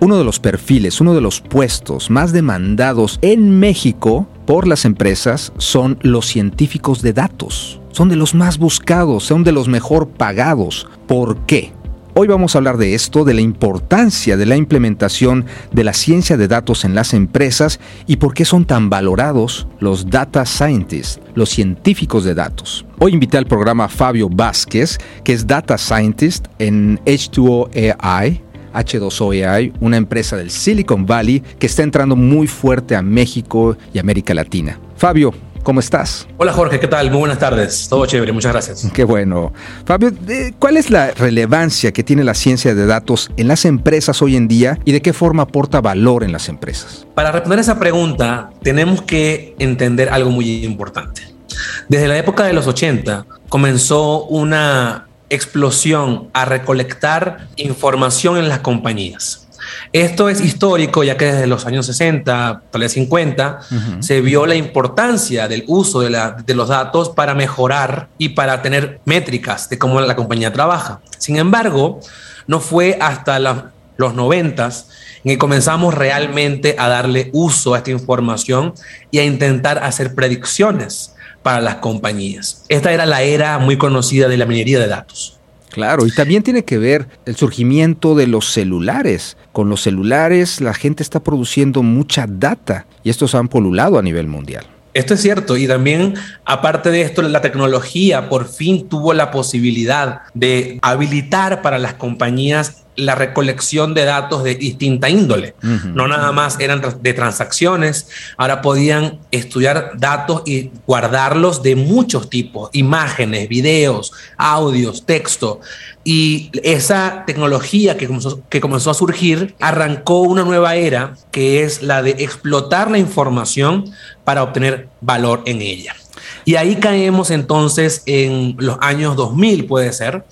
uno de los perfiles, uno de los puestos más demandados en México por las empresas son los científicos de datos. Son de los más buscados, son de los mejor pagados. ¿Por qué? Hoy vamos a hablar de esto, de la importancia de la implementación de la ciencia de datos en las empresas y por qué son tan valorados los data scientists, los científicos de datos. Hoy invité al programa a Fabio Vázquez, que es data scientist en H2O.ai. H2O.ai, una empresa del Silicon Valley que está entrando muy fuerte a México y América Latina. Fabio, ¿cómo estás? Hola Jorge, ¿qué tal? Muy buenas tardes. Todo chévere, muchas gracias. Qué bueno. Fabio, ¿cuál es la relevancia que tiene la ciencia de datos en las empresas hoy en día y de qué forma aporta valor en las empresas? Para responder esa pregunta, tenemos que entender algo muy importante. Desde la época de los 80 comenzó una explosión a recolectar información en las compañías. Esto es histórico, ya que desde los años 60, tal vez 50, se vio la importancia del uso de los datos para mejorar y para tener métricas de cómo la compañía trabaja. Sin embargo, no fue hasta los 90s en que comenzamos realmente a darle uso a esta información y a intentar hacer predicciones para las compañías. Esta era la era muy conocida de la minería de datos. Claro, y también tiene que ver el surgimiento de los celulares. Con los celulares la gente está produciendo mucha data y estos han polulado a nivel mundial. Esto es cierto, y también aparte de esto la tecnología por fin tuvo la posibilidad de habilitar para las compañías la recolección de datos de distinta índole. No nada más eran de transacciones, ahora podían estudiar datos y guardarlos de muchos tipos, imágenes, videos, audios, texto. Y esa tecnología que comenzó a surgir arrancó una nueva era que es la de explotar la información para obtener valor en ella. Y ahí caemos entonces en los años 2000, puede ser,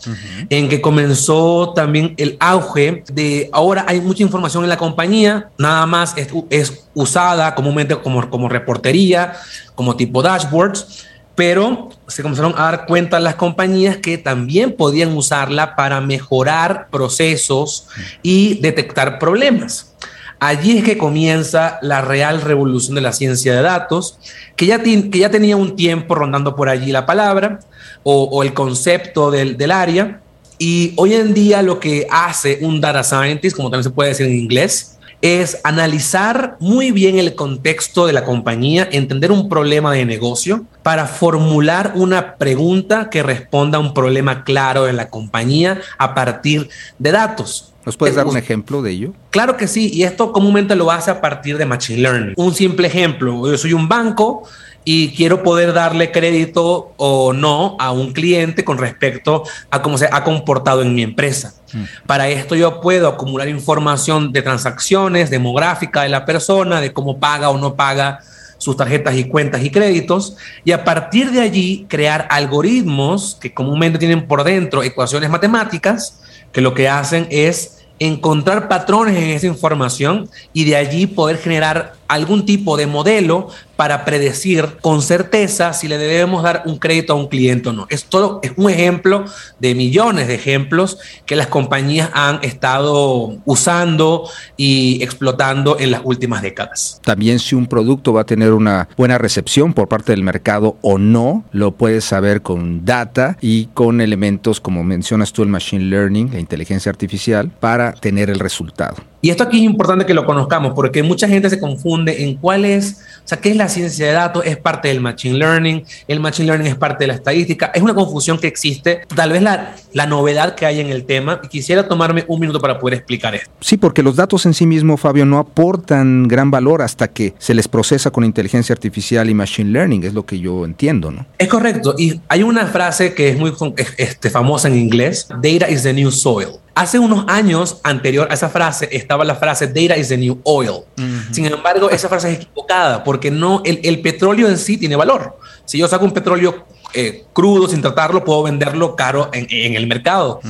en que comenzó también el auge de ahora hay mucha información en la compañía, nada más es usada comúnmente como reportería, como tipo dashboards, pero se comenzaron a dar cuenta las compañías que también podían usarla para mejorar procesos y detectar problemas. Allí es que comienza la real revolución de la ciencia de datos, que ya tenía un tiempo rondando por allí la palabra o el concepto del área. Y hoy en día lo que hace un data scientist, como también se puede decir en inglés, es analizar muy bien el contexto de la compañía, entender un problema de negocio para formular una pregunta que responda a un problema claro de la compañía a partir de datos. ¿Nos puedes dar un ejemplo de ello? Claro que sí, y esto comúnmente lo hace a partir de Machine Learning. Un simple ejemplo, yo soy un banco y quiero poder darle crédito o no a un cliente con respecto a cómo se ha comportado en mi empresa. Para esto yo puedo acumular información de transacciones, demográfica de la persona, de cómo paga o no paga sus tarjetas y cuentas y créditos, y a partir de allí crear algoritmos que comúnmente tienen por dentro ecuaciones matemáticas que lo que hacen es encontrar patrones en esa información y de allí poder generar algún tipo de modelo para predecir con certeza si le debemos dar un crédito a un cliente o no. Esto es un ejemplo de millones de ejemplos que las compañías han estado usando y explotando en las últimas décadas. También si un producto va a tener una buena recepción por parte del mercado o no, lo puedes saber con data y con elementos como mencionas tú el machine learning, la inteligencia artificial, para tener el resultado. Y esto aquí es importante que lo conozcamos porque mucha gente se confunde en cuál es, o sea, qué es la ciencia de datos, es parte del machine learning, el machine learning es parte de la estadística, es una confusión que existe, tal vez la novedad que hay en el tema y quisiera tomarme un minuto para poder explicar esto. Sí, porque los datos en sí mismos, Fabio, no aportan gran valor hasta que se les procesa con inteligencia artificial y machine learning, es lo que yo entiendo, ¿no? Es correcto, y hay una frase que es muy famosa en inglés, data is the new soil. Hace unos años anterior a esa frase estaba la frase data is the new oil. Sin embargo, esa frase es equivocada porque no, el petróleo en sí tiene valor. Si yo saco un petróleo crudo sin tratarlo, puedo venderlo caro en el mercado.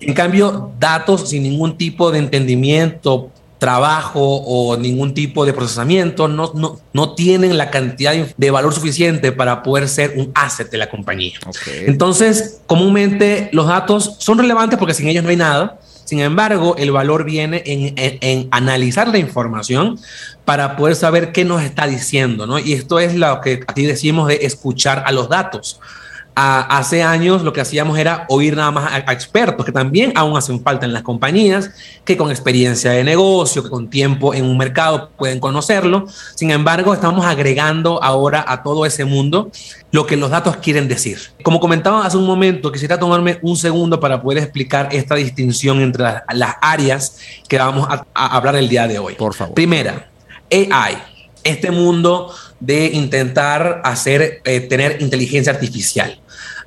En cambio, datos sin ningún tipo de entendimiento, trabajo o ningún tipo de procesamiento no tienen la cantidad de valor suficiente para poder ser un asset de la compañía. Okay. Entonces, comúnmente los datos son relevantes porque sin ellos no hay nada, Sin embargo, el valor viene en analizar la información para poder saber qué nos está diciendo, ¿no? Y esto es lo que aquí decimos de escuchar a los datos. Hace años lo que hacíamos era oír nada más a expertos, que también aún hacen falta en las compañías, que con experiencia de negocio, que con tiempo en un mercado pueden conocerlo. Sin embargo, estamos agregando ahora a todo ese mundo lo que los datos quieren decir. Como comentaba hace un momento, quisiera tomarme un segundo para poder explicar esta distinción entre las áreas que vamos a hablar el día de hoy. Por favor. Primera, AI. Este mundo de intentar hacer, tener inteligencia artificial.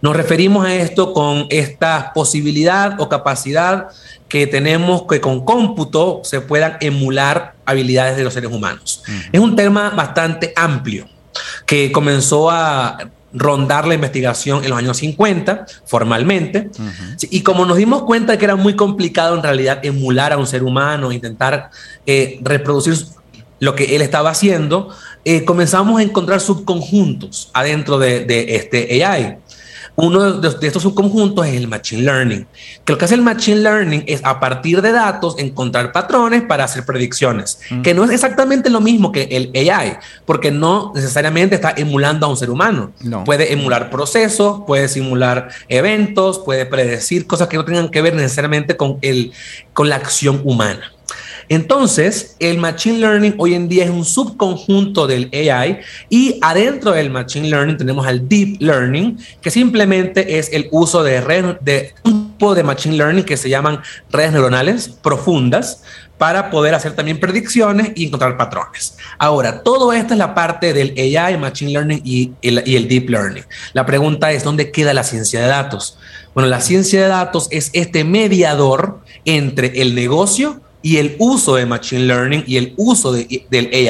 Nos referimos a esto con esta posibilidad o capacidad que tenemos que con cómputo se puedan emular habilidades de los seres humanos. Uh-huh. Es un tema bastante amplio que comenzó a rondar la investigación en los años 50 formalmente. Uh-huh. Y como nos dimos cuenta de que era muy complicado en realidad emular a un ser humano, intentar reproducir lo que él estaba haciendo, comenzamos a encontrar subconjuntos adentro de este AI. Uno de estos subconjuntos es el Machine Learning. Que lo que hace el Machine Learning es, a partir de datos, encontrar patrones para hacer predicciones, que no es exactamente lo mismo que el AI, porque no necesariamente está emulando a un ser humano. No. Puede emular procesos, puede simular eventos, puede predecir cosas que no tengan que ver necesariamente con la acción humana. Entonces, el Machine Learning hoy en día es un subconjunto del AI, y adentro del Machine Learning tenemos al Deep Learning, que simplemente es el uso de un tipo de Machine Learning que se llaman redes neuronales profundas, para poder hacer también predicciones y encontrar patrones. Ahora, todo esto es la parte del AI, Machine Learning y el Deep Learning. La pregunta es, ¿dónde queda la ciencia de datos? Bueno, la ciencia de datos es este mediador entre el negocio y el uso de Machine Learning y el uso del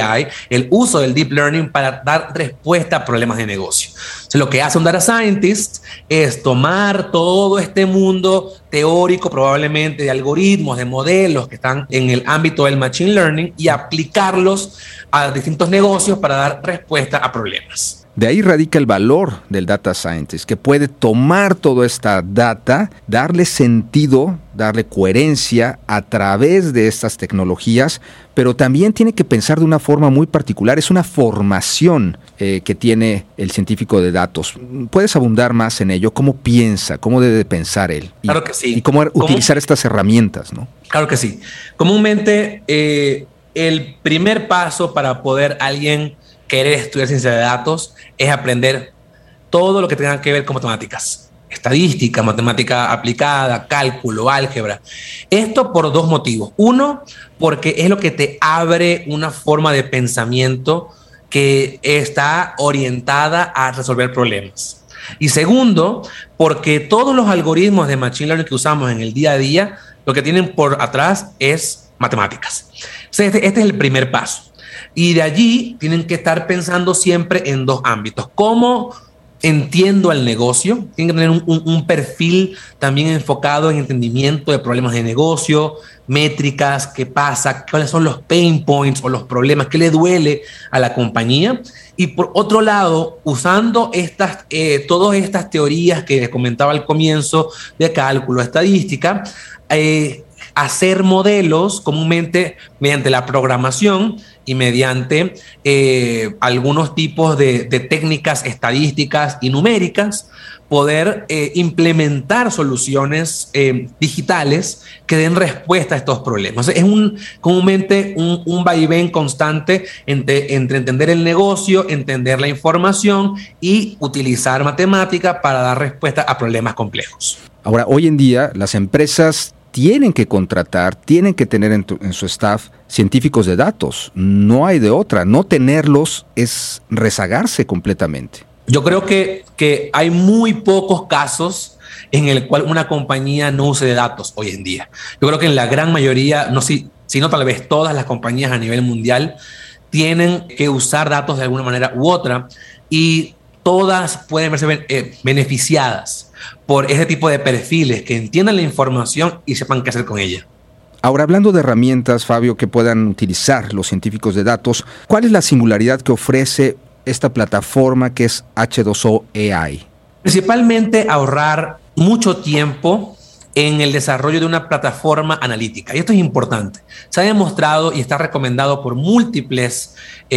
AI, el uso del Deep Learning para dar respuesta a problemas de negocio. Entonces, lo que hace un Data Scientist es tomar todo este mundo teórico, probablemente de algoritmos, de modelos que están en el ámbito del Machine Learning, y aplicarlos a distintos negocios para dar respuesta a problemas. De ahí radica el valor del Data Scientist, que puede tomar toda esta data, darle sentido, darle coherencia a través de estas tecnologías, pero también tiene que pensar de una forma muy particular. Es una formación que tiene el científico de datos. ¿Puedes abundar más en ello? ¿Cómo piensa? ¿Cómo debe pensar él? Y, claro que sí. Y cómo utilizar estas herramientas, ¿no? Claro que sí. Comúnmente, el primer paso para poder alguien querer estudiar ciencia de datos es aprender todo lo que tenga que ver con matemáticas, estadística, matemática aplicada, cálculo, álgebra. Esto por dos motivos. Uno, porque es lo que te abre una forma de pensamiento que está orientada a resolver problemas. Y segundo, porque todos los algoritmos de Machine Learning que usamos en el día a día, lo que tienen por atrás es matemáticas. Este es el primer paso. Y de allí tienen que estar pensando siempre en dos ámbitos. ¿Cómo entiendo al negocio? Tienen que tener un perfil también enfocado en entendimiento de problemas de negocio, métricas, qué pasa, cuáles son los pain points o los problemas, qué le duele a la compañía. Y por otro lado, usando todas estas teorías que les comentaba al comienzo de cálculo, estadística, hacer modelos comúnmente mediante la programación y mediante algunos tipos de técnicas estadísticas y numéricas, poder implementar soluciones digitales que den respuesta a estos problemas. Es comúnmente un vaivén constante entre entender el negocio, entender la información y utilizar matemática para dar respuesta a problemas complejos. Ahora, hoy en día, las empresas tienen que contratar, tienen que tener en su staff científicos de datos. No hay de otra. No tenerlos es rezagarse completamente. Yo creo que hay muy pocos casos en el cual una compañía no use de datos hoy en día. Yo creo que en la gran mayoría, no sino tal vez todas las compañías a nivel mundial tienen que usar datos de alguna manera u otra, y todas pueden verse beneficiadas por ese tipo de perfiles que entiendan la información y sepan qué hacer con ella. Ahora, hablando de herramientas, Fabio, que puedan utilizar los científicos de datos, ¿cuál es la singularidad que ofrece esta plataforma que es H2O AI? Principalmente ahorrar mucho tiempo en el desarrollo de una plataforma analítica. Y esto es importante. Se ha demostrado y está recomendado por múltiples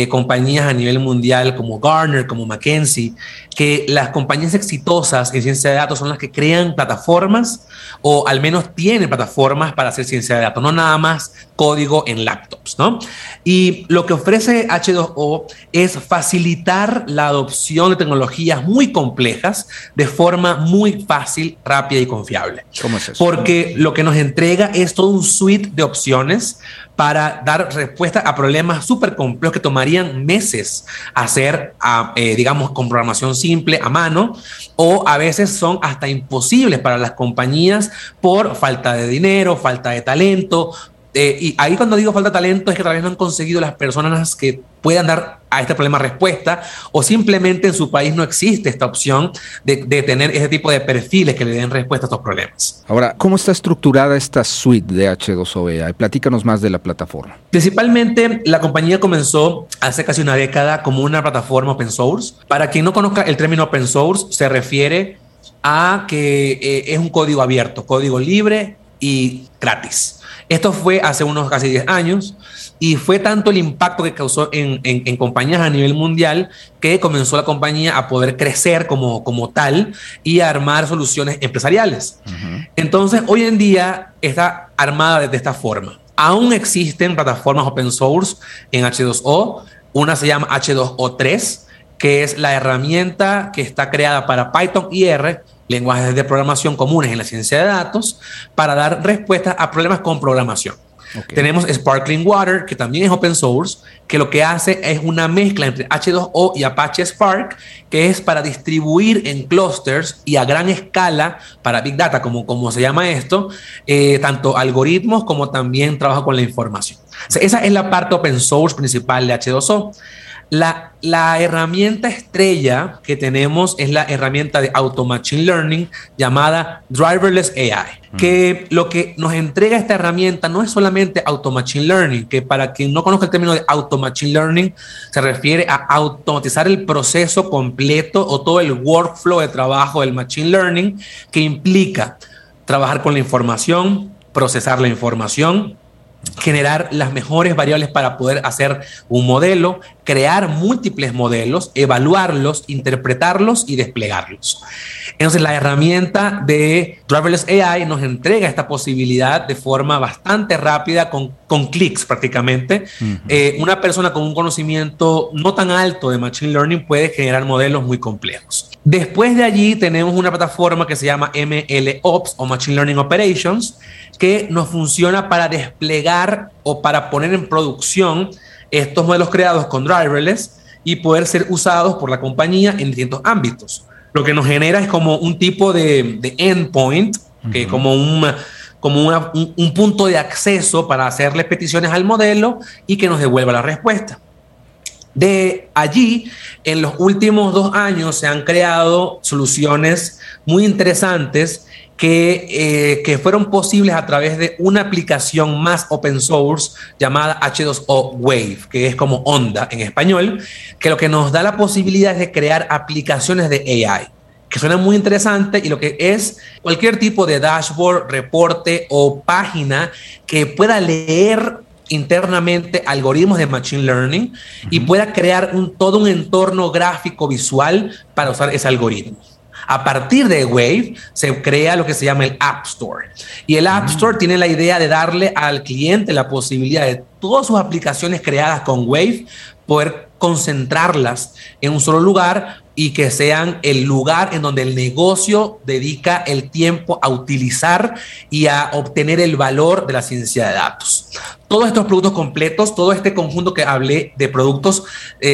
compañías a nivel mundial, como Gartner, como McKinsey, que las compañías exitosas en ciencia de datos son las que crean plataformas, o al menos tienen plataformas para hacer ciencia de datos, no nada más código en laptops, ¿no? Y lo que ofrece H2O es facilitar la adopción de tecnologías muy complejas de forma muy fácil, rápida y confiable. ¿Cómo es eso? Porque lo que nos entrega es todo un suite de opciones para dar respuesta a problemas súper complejos que tomarían meses hacer, digamos, con programación simple a mano, o a veces son hasta imposibles para las compañías por falta de dinero, falta de talento. Y ahí cuando digo falta de talento es que tal vez no han conseguido las personas que puedan dar a este problema respuesta, o simplemente en su país no existe esta opción de tener ese tipo de perfiles que le den respuesta a estos problemas. Ahora, ¿cómo está estructurada esta suite de H2O.ai? Platícanos más de la plataforma. Principalmente, la compañía comenzó hace casi una década como una plataforma open source. Para quien no conozca el término open source, se refiere a que es un código abierto, código libre y gratis. Esto fue hace unos casi 10 años y fue tanto el impacto que causó en compañías a nivel mundial que comenzó la compañía a poder crecer como tal y a armar soluciones empresariales. Uh-huh. Entonces, hoy en día está armada de esta forma. Aún existen plataformas open source en H2O. Una se llama H2O3, que es la herramienta que está creada para Python y R, lenguajes de programación comunes en la ciencia de datos, para dar respuestas a problemas con programación. Okay. Tenemos Sparkling Water, que también es open source, que lo que hace es una mezcla entre H2O y Apache Spark, que es para distribuir en clusters y a gran escala para Big Data, como se llama esto, tanto algoritmos como también trabajo con la información. O sea, esa es la parte open source principal de H2O. La herramienta estrella que tenemos es la herramienta de Auto Machine Learning llamada Driverless AI, que lo que nos entrega esta herramienta no es solamente Auto Machine Learning, que para quien no conozca el término de Auto Machine Learning, se refiere a automatizar el proceso completo o todo el workflow de trabajo del Machine Learning, que implica trabajar con la información, procesar la información, generar las mejores variables para poder hacer un modelo, crear múltiples modelos, evaluarlos, interpretarlos y desplegarlos. Entonces, la herramienta de Driverless AI nos entrega esta posibilidad de forma bastante rápida, con clics prácticamente. Uh-huh. Una persona con un conocimiento no tan alto de Machine Learning puede generar modelos muy complejos. Después de allí tenemos una plataforma que se llama MLOps o Machine Learning Operations, que nos funciona para desplegar o para poner en producción estos modelos creados con Driverless y poder ser usados por la compañía en distintos ámbitos. Lo que nos genera es como un tipo de endpoint, que uh-huh. como un punto de acceso para hacerle peticiones al modelo y que nos devuelva la respuesta. De allí, en los últimos 2 años se han creado soluciones muy interesantes que fueron posibles a través de una aplicación más open source llamada H2O Wave, que es como onda en español, que lo que nos da la posibilidad es de crear aplicaciones de AI, que suena muy interesante, y lo que es cualquier tipo de dashboard, reporte o página que pueda leer internamente algoritmos de Machine Learning uh-huh. y pueda crear todo un entorno gráfico visual para usar ese algoritmo. A partir de Wave se crea lo que se llama el App Store. Y el App Store tiene la idea de darle al cliente la posibilidad de todas sus aplicaciones creadas con Wave, poder concentrarlas en un solo lugar y que sean el lugar en donde el negocio dedica el tiempo a utilizar y a obtener el valor de la ciencia de datos. Todos estos productos completos, todo este conjunto que hablé de productos,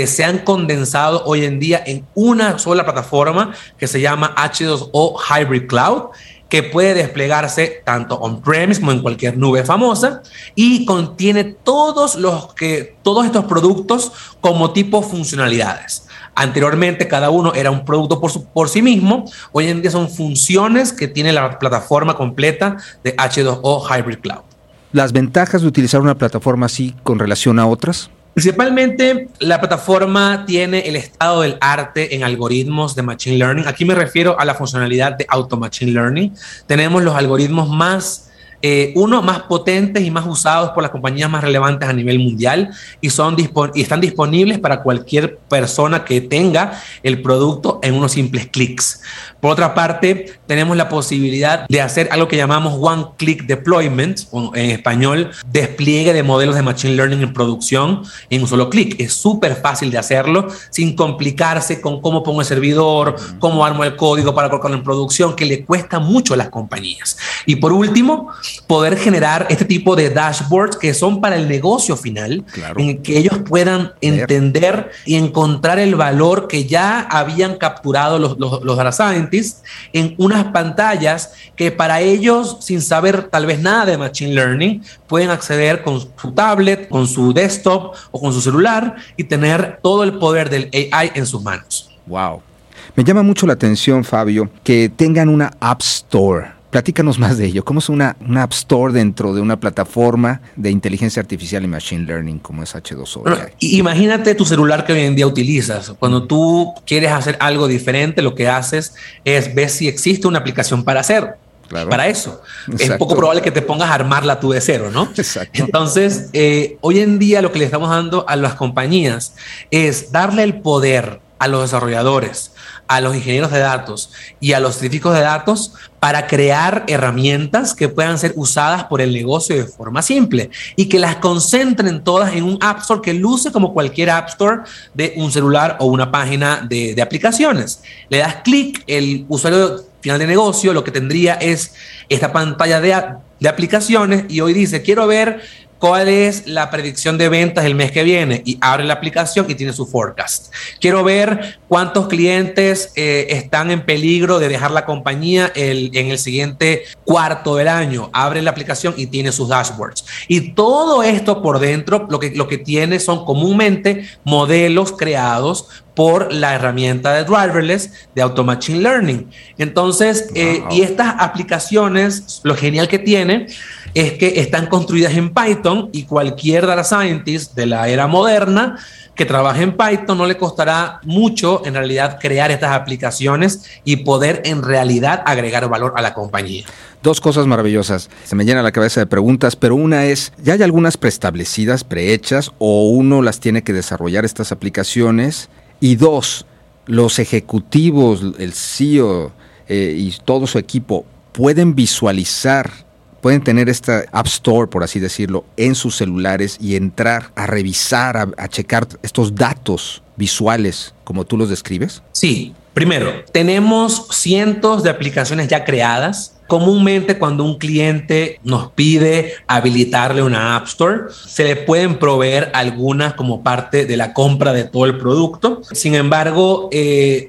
se han condensado hoy en día en una sola plataforma que se llama H2O Hybrid Cloud, que puede desplegarse tanto on-premise como en cualquier nube famosa, y contiene todos estos productos como tipo funcionalidades. Anteriormente cada uno era un producto por sí mismo. Hoy en día son funciones que tiene la plataforma completa de H2O Hybrid Cloud. ¿Las ventajas de utilizar una plataforma así con relación a otras? Principalmente, la plataforma tiene el estado del arte en algoritmos de Machine Learning. Aquí me refiero a la funcionalidad de Auto Machine Learning. Tenemos los algoritmos más potentes y más usados por las compañías más relevantes a nivel mundial y están disponibles para cualquier persona que tenga el producto en unos simples clics. Por otra parte, tenemos la posibilidad de hacer algo que llamamos One Click Deployment, o en español, despliegue de modelos de Machine Learning en producción en un solo clic. Es súper fácil de hacerlo sin complicarse con cómo pongo el servidor, cómo armo el código para colocarlo en producción, que le cuesta mucho a las compañías. Y por último, poder generar este tipo de dashboards que son para el negocio final, claro, en el que ellos puedan entender y encontrar el valor que ya habían capturado los data scientists en unas pantallas que para ellos, sin saber tal vez nada de Machine Learning, pueden acceder con su tablet, con su desktop o con su celular y tener todo el poder del AI en sus manos. Wow. Me llama mucho la atención, Fabio, que tengan una App Store. Platícanos más de ello. ¿Cómo es una App Store dentro de una plataforma de inteligencia artificial y Machine Learning como es H2O? Bueno, imagínate tu celular que hoy en día utilizas. Cuando tú quieres hacer algo diferente, lo que haces es ver si existe una aplicación para hacerlo. Claro. Para eso. Exacto. Es poco probable que te pongas a armarla tú de cero, ¿no? Exacto. Entonces, hoy en día lo que le estamos dando a las compañías es darle el poder a los desarrolladores, a los ingenieros de datos y a los científicos de datos para crear herramientas que puedan ser usadas por el negocio de forma simple y que las concentren todas en un App Store que luce como cualquier App Store de un celular o una página de aplicaciones. Le das clic, el usuario final de negocio lo que tendría es esta pantalla de aplicaciones y hoy dice, quiero ver cuál es la predicción de ventas el mes que viene y abre la aplicación y tiene su forecast. Quiero ver cuántos clientes están en peligro de dejar la compañía en el siguiente cuarto del año. Abre la aplicación y tiene sus dashboards. Y todo esto por dentro lo que tiene son comúnmente modelos creados por la herramienta de Driverless de Auto Machine Learning. Entonces, y estas aplicaciones, lo genial que tiene es que están construidas en Python y cualquier data scientist de la era moderna que trabaje en Python no le costará mucho en realidad crear estas aplicaciones y poder en realidad agregar valor a la compañía. Dos cosas maravillosas. Se me llena la cabeza de preguntas, pero una es, ¿ya hay algunas preestablecidas, prehechas, o uno las tiene que desarrollar estas aplicaciones? Y dos, ¿los ejecutivos, el CEO y todo su equipo pueden visualizar, pueden tener esta App Store, por así decirlo, en sus celulares y entrar a revisar, a checar estos datos visuales como tú los describes? Sí. Primero, tenemos cientos de aplicaciones ya creadas. Comúnmente cuando un cliente nos pide habilitarle una App Store, se le pueden proveer algunas como parte de la compra de todo el producto. Sin embargo,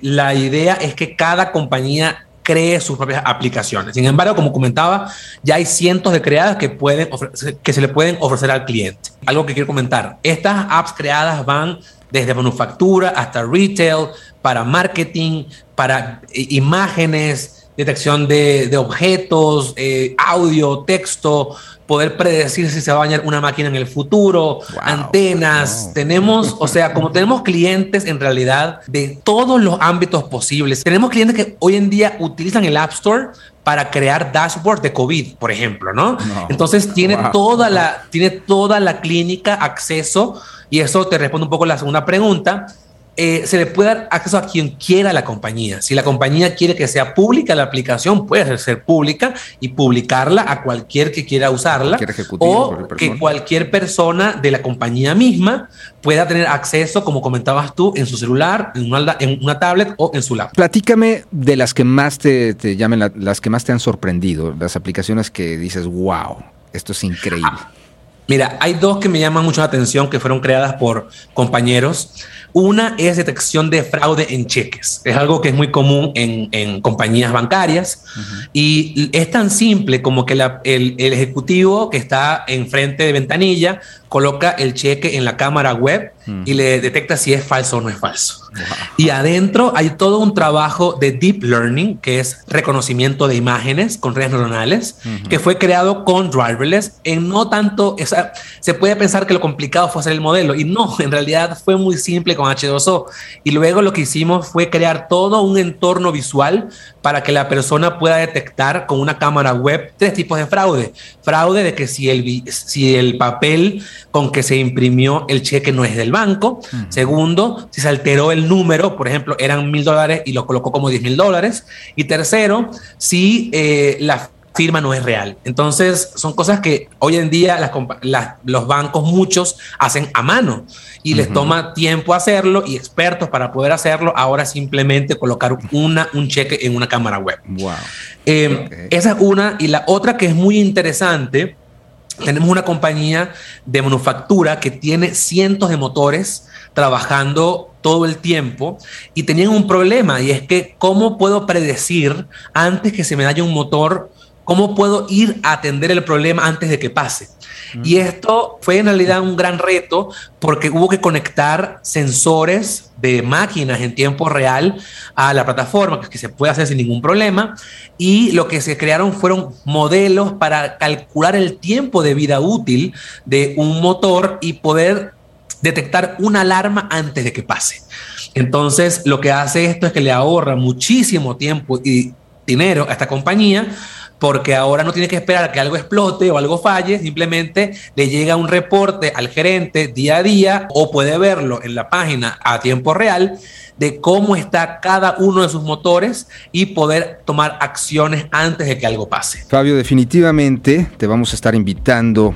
la idea es que cada compañía cree sus propias aplicaciones. Sin embargo, como comentaba, ya hay cientos de creadas que se le pueden ofrecer al cliente. Algo que quiero comentar, estas apps creadas van desde manufactura hasta retail, para marketing, para imágenes, detección de objetos, audio, texto, poder predecir si se va a dañar una máquina en el futuro, wow, antenas. Wow. Tenemos clientes en realidad de todos los ámbitos posibles. Tenemos clientes que hoy en día utilizan el App Store para crear dashboards de COVID, por ejemplo, ¿no? Entonces tiene toda la clínica acceso, y eso te responde un poco la segunda pregunta. Se le puede dar acceso a quien quiera la compañía. Si la compañía quiere que sea pública, la aplicación puede ser pública y publicarla a cualquier que quiera usarla, o que cualquier persona de la compañía misma pueda tener acceso, como comentabas tú, en su celular, en una tablet o en su laptop. Platícame de las que más te llamen, las que más te han sorprendido, las aplicaciones que dices, wow, esto es increíble. Mira, hay dos que me llaman mucho la atención que fueron creadas por compañeros. Una es detección de fraude en cheques. Es algo que es muy común en compañías bancarias. Uh-huh. Y es tan simple como que el ejecutivo que está enfrente de ventanilla coloca el cheque en la cámara web y le detecta si es falso o no es falso. Wow. Y adentro hay todo un trabajo de deep learning, que es reconocimiento de imágenes con redes neuronales, que fue creado con Driverless en no tanto esa sea, se puede pensar que lo complicado fue hacer el modelo y no, en realidad fue muy simple con H2O. Y luego lo que hicimos fue crear todo un entorno visual para que la persona pueda detectar con una cámara web 3 tipos de fraude. Fraude de que si el papel con que se imprimió el cheque no es del banco. Uh-huh. Segundo, si se alteró el número, por ejemplo, eran $1,000 y lo colocó como $10,000. Y tercero, si la firma no es real. Entonces son cosas que hoy en día los bancos muchos hacen a mano y les toma tiempo hacerlo y expertos para poder hacerlo. Ahora simplemente colocar un cheque en una cámara web. Wow. Okay. Esa es una, y la otra que es muy interesante, tenemos una compañía de manufactura que tiene cientos de motores trabajando todo el tiempo y tenían un problema, y es que ¿cómo puedo predecir antes que se me dañe un motor? ¿Cómo puedo ir a atender el problema antes de que pase? Y esto fue en realidad un gran reto porque hubo que conectar sensores de máquinas en tiempo real a la plataforma, que se puede hacer sin ningún problema. Y lo que se crearon fueron modelos para calcular el tiempo de vida útil de un motor y poder detectar una alarma antes de que pase. Entonces, lo que hace esto es que le ahorra muchísimo tiempo y dinero a esta compañía, porque ahora no tiene que esperar a que algo explote o algo falle, simplemente le llega un reporte al gerente día a día o puede verlo en la página a tiempo real de cómo está cada uno de sus motores y poder tomar acciones antes de que algo pase. Fabio, definitivamente te vamos a estar invitando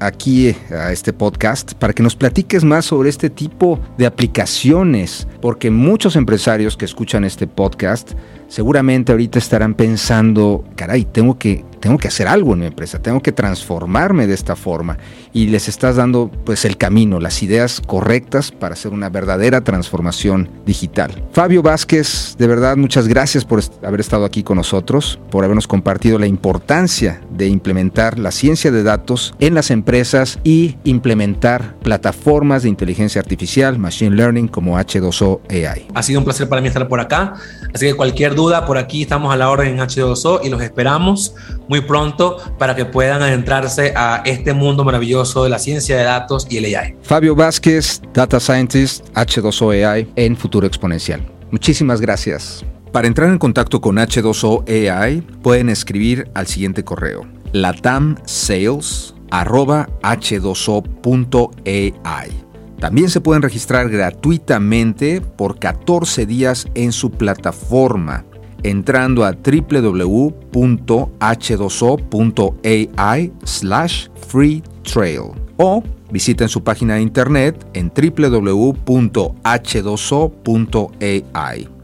aquí a este podcast para que nos platiques más sobre este tipo de aplicaciones, porque muchos empresarios que escuchan este podcast seguramente ahorita estarán pensando, caray, tengo que hacer algo en mi empresa, tengo que transformarme de esta forma, y les estás dando pues el camino, las ideas correctas para hacer una verdadera transformación digital. Fabio Vázquez, de verdad, muchas gracias por haber estado aquí con nosotros, por habernos compartido la importancia de implementar la ciencia de datos en las empresas y implementar plataformas de inteligencia artificial, machine learning como H2O AI. Ha sido un placer para mí estar por acá, así que cualquier duda por aquí estamos a la orden en H2O y los esperamos muy pronto para que puedan adentrarse a este mundo maravilloso de la ciencia de datos y el AI. Fabio Vázquez, Data Scientist, H2O AI en Futuro Exponencial. Muchísimas gracias. Para entrar en contacto con H2O AI pueden escribir al siguiente correo: latamsales@h2o.ai. También se pueden registrar gratuitamente por 14 días en su plataforma, entrando a www.h2o.ai/freetrial o visiten su página de internet en www.h2o.ai.